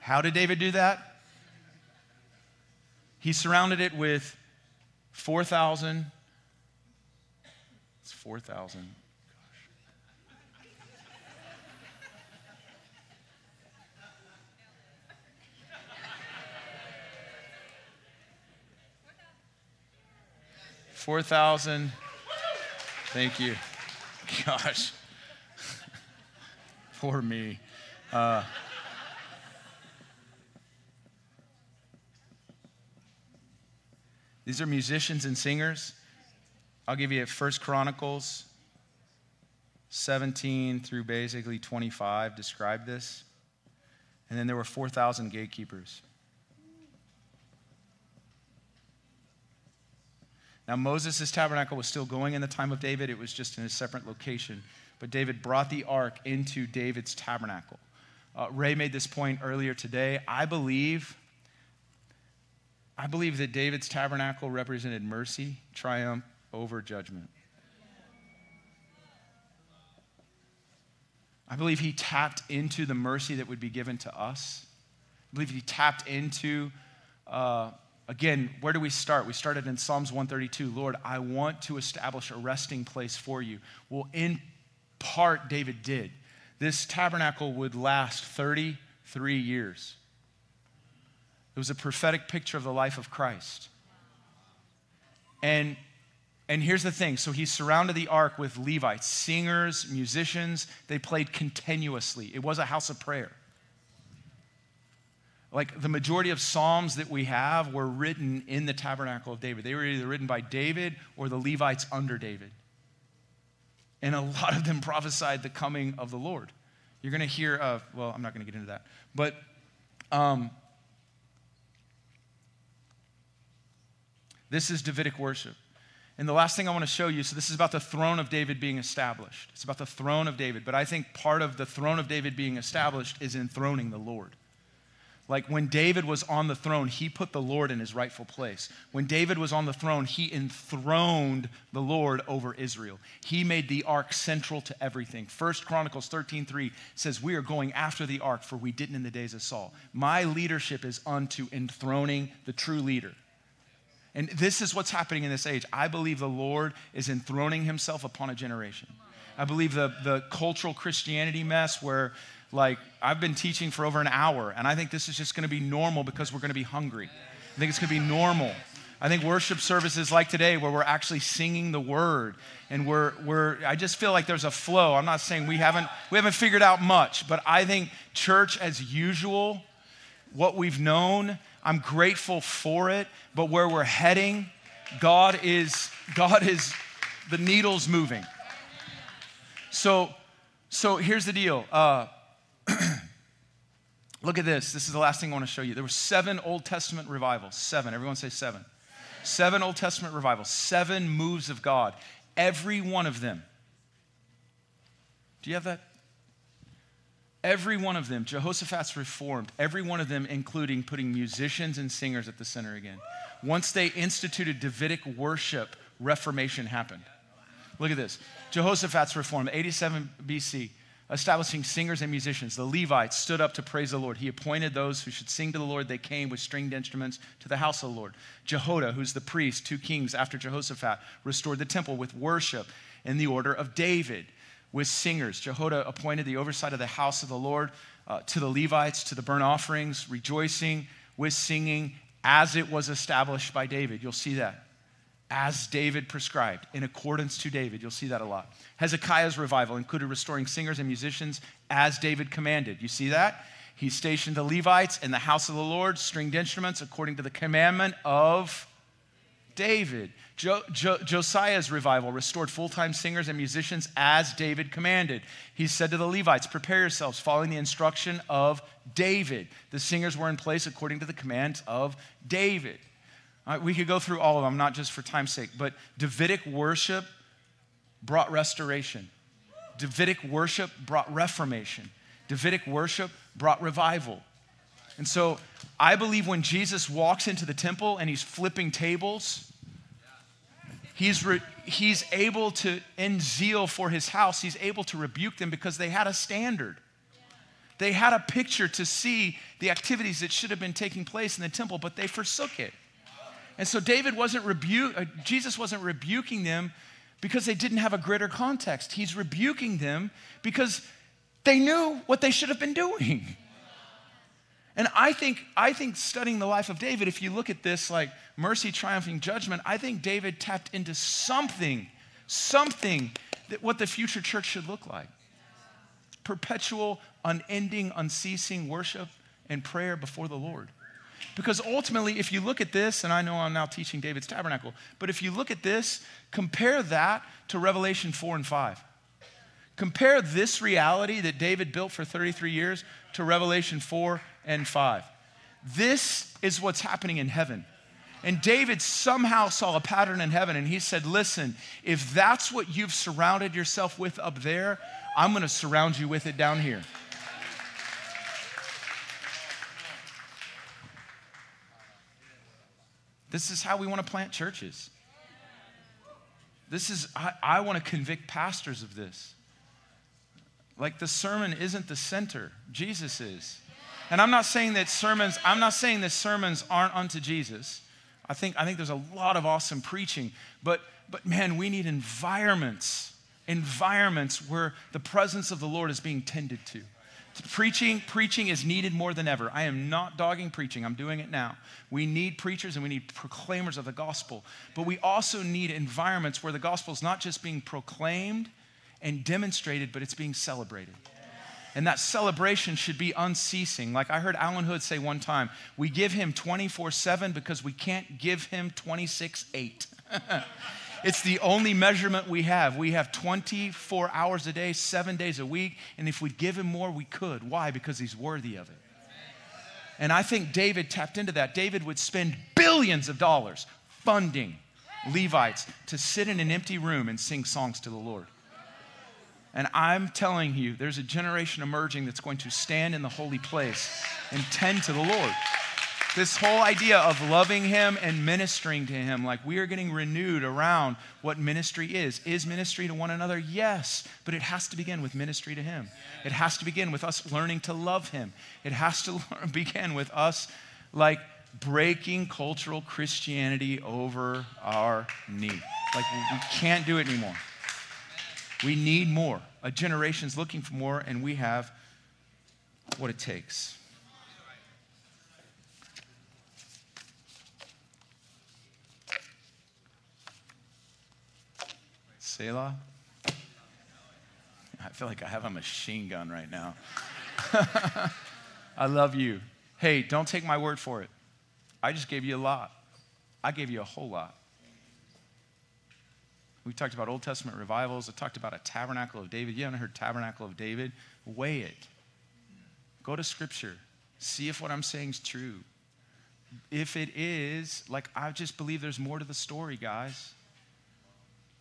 How did David do that? He surrounded it with four thousand, it's four thousand, gosh. four thousand, thank you, gosh. Poor me. Uh, these are musicians and singers. I'll give you First Chronicles seventeen through basically twenty-five describe this. And then there were four thousand gatekeepers. Now Moses' tabernacle was still going in the time of David. It was just in a separate location. But David brought the ark into David's tabernacle. Uh, Ray made this point earlier today. I believe, I believe that David's tabernacle represented mercy, triumph over judgment. I believe he tapped into the mercy that would be given to us. I believe he tapped into, uh, again, where do we start? We started in Psalms one thirty-two. Lord, I want to establish a resting place for you. Well, in part David did. This tabernacle would last thirty-three years. It was a prophetic picture of the life of Christ. And, and here's the thing. So he surrounded the ark with Levites, singers, musicians. They played continuously. It was a house of prayer. Like the majority of Psalms that we have were written in the tabernacle of David. They were either written by David or the Levites under David. And a lot of them prophesied the coming of the Lord. You're going to hear of, well, I'm not going to get into that. But um, this is Davidic worship. And the last thing I want to show you, so this is about the throne of David being established. It's about the throne of David. But I think part of the throne of David being established is enthroning the Lord. Like when David was on the throne, he put the Lord in his rightful place. When David was on the throne, he enthroned the Lord over Israel. He made the ark central to everything. First Chronicles thirteen three says, we are going after the ark, for we didn't in the days of Saul. My leadership is unto enthroning the true leader. And this is what's happening in this age. I believe the Lord is enthroning himself upon a generation. I believe the, the cultural Christianity mess where like I've been teaching for over an hour and I think this is just going to be normal because we're going to be hungry. I think it's going to be normal. I think worship services like today where we're actually singing the word and we're, we're I just feel like there's a flow. I'm not saying we haven't, we haven't figured out much, but I think church as usual, what we've known, I'm grateful for it, but where we're heading, God is, God is, the needle's moving. So, so here's the deal. Uh, look at this. This is the last thing I want to show you. There were seven Old Testament revivals. Seven. Everyone say seven. Seven Old Testament revivals. Seven moves of God. Every one of them. Do you have that? Every one of them. Jehoshaphat's reformed. Every one of them, including putting musicians and singers at the center again. Once they instituted Davidic worship, Reformation happened. Look at this. Jehoshaphat's reform, eighty-seven B C, establishing singers and musicians. The Levites stood up to praise the Lord. He appointed those who should sing to the Lord. They came with stringed instruments to the house of the Lord. Jehoiada, who's the priest, two kings after Jehoshaphat, restored the temple with worship in the order of David with singers. Jehoiada appointed the oversight of the house of the Lord uh, to the Levites, to the burnt offerings, rejoicing with singing as it was established by David. You'll see that. As David prescribed, in accordance to David. You'll see that a lot. Hezekiah's revival included restoring singers and musicians as David commanded. You see that? He stationed the Levites in the house of the Lord, stringed instruments according to the commandment of David. Jo- Jo- Josiah's revival restored full-time singers and musicians as David commanded. He said to the Levites, prepare yourselves following the instruction of David. The singers were in place according to the commands of David. We could go through all of them, not just for time's sake, but Davidic worship brought restoration. Davidic worship brought reformation. Davidic worship brought revival. And so I believe when Jesus walks into the temple and he's flipping tables, he's, re- he's able to, in zeal for his house, he's able to rebuke them because they had a standard. They had a picture to see the activities that should have been taking place in the temple, but they forsook it. And so David wasn't rebu- Jesus wasn't rebuking them because they didn't have a greater context. He's rebuking them because they knew what they should have been doing. And I think, I think studying the life of David, if you look at this like mercy triumphing judgment, I think David tapped into something, something that what the future church should look like. Perpetual, unending, unceasing worship and prayer before the Lord. Because ultimately, if you look at this, and I know I'm now teaching David's tabernacle, but if you look at this, compare that to Revelation four and five. Compare this reality that David built for thirty-three years to Revelation four and five. This is what's happening in heaven. And David somehow saw a pattern in heaven, and he said, listen, if that's what you've surrounded yourself with up there, I'm going to surround you with it down here. This is how we want to plant churches. This is, I, I want to convict pastors of this. Like the sermon isn't the center, Jesus is. And I'm not saying that sermons, I'm not saying that sermons aren't unto Jesus. I think, I think there's a lot of awesome preaching, but, but man, we need environments, environments where the presence of the Lord is being tended to. Preaching, preaching is needed more than ever. I am not dogging preaching. I'm doing it now. We need preachers and we need proclaimers of the gospel. But we also need environments where the gospel is not just being proclaimed and demonstrated, but it's being celebrated. And that celebration should be unceasing. Like I heard Alan Hood say one time, we give him twenty-four seven because we can't give him twenty-six eight. It's the only measurement we have. We have twenty-four hours a day, seven days a week, and if we'd give him more, we could. Why? Because he's worthy of it. And I think David tapped into that. David would spend billions of dollars funding Levites to sit in an empty room and sing songs to the Lord. And I'm telling you, there's a generation emerging that's going to stand in the holy place and tend to the Lord. This whole idea of loving him and ministering to him, like we are getting renewed around what ministry is. Is ministry to one another? Yes, but it has to begin with ministry to him. It has to begin with us learning to love him. It has to begin with us like breaking cultural Christianity over our knee. Like we can't do it anymore. We need more. A generation's looking for more, and we have what it takes. Selah. I feel like I have a machine gun right now. I love you. Hey, don't take my word for it. I just gave you a lot. I gave you a whole lot. We talked about Old Testament revivals. I talked about a tabernacle of David. You haven't heard tabernacle of David? Weigh it. Go to scripture. See if what I'm saying is true. If it is, like I just believe there's more to the story, guys.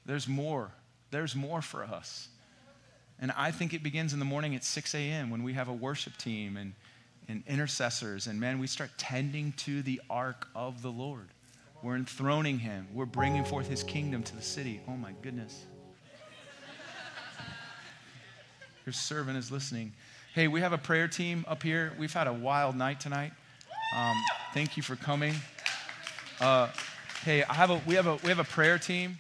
There's more. There's more for us. And I think it begins in the morning at six a.m. when we have a worship team and, and intercessors. And man, we start tending to the ark of the Lord. We're enthroning him. We're bringing forth his kingdom to the city. Oh my goodness. Your servant is listening. Hey, we have a prayer team up here. We've had a wild night tonight. Um, thank you for coming. Uh, hey, I have a, we have a, we have a prayer team.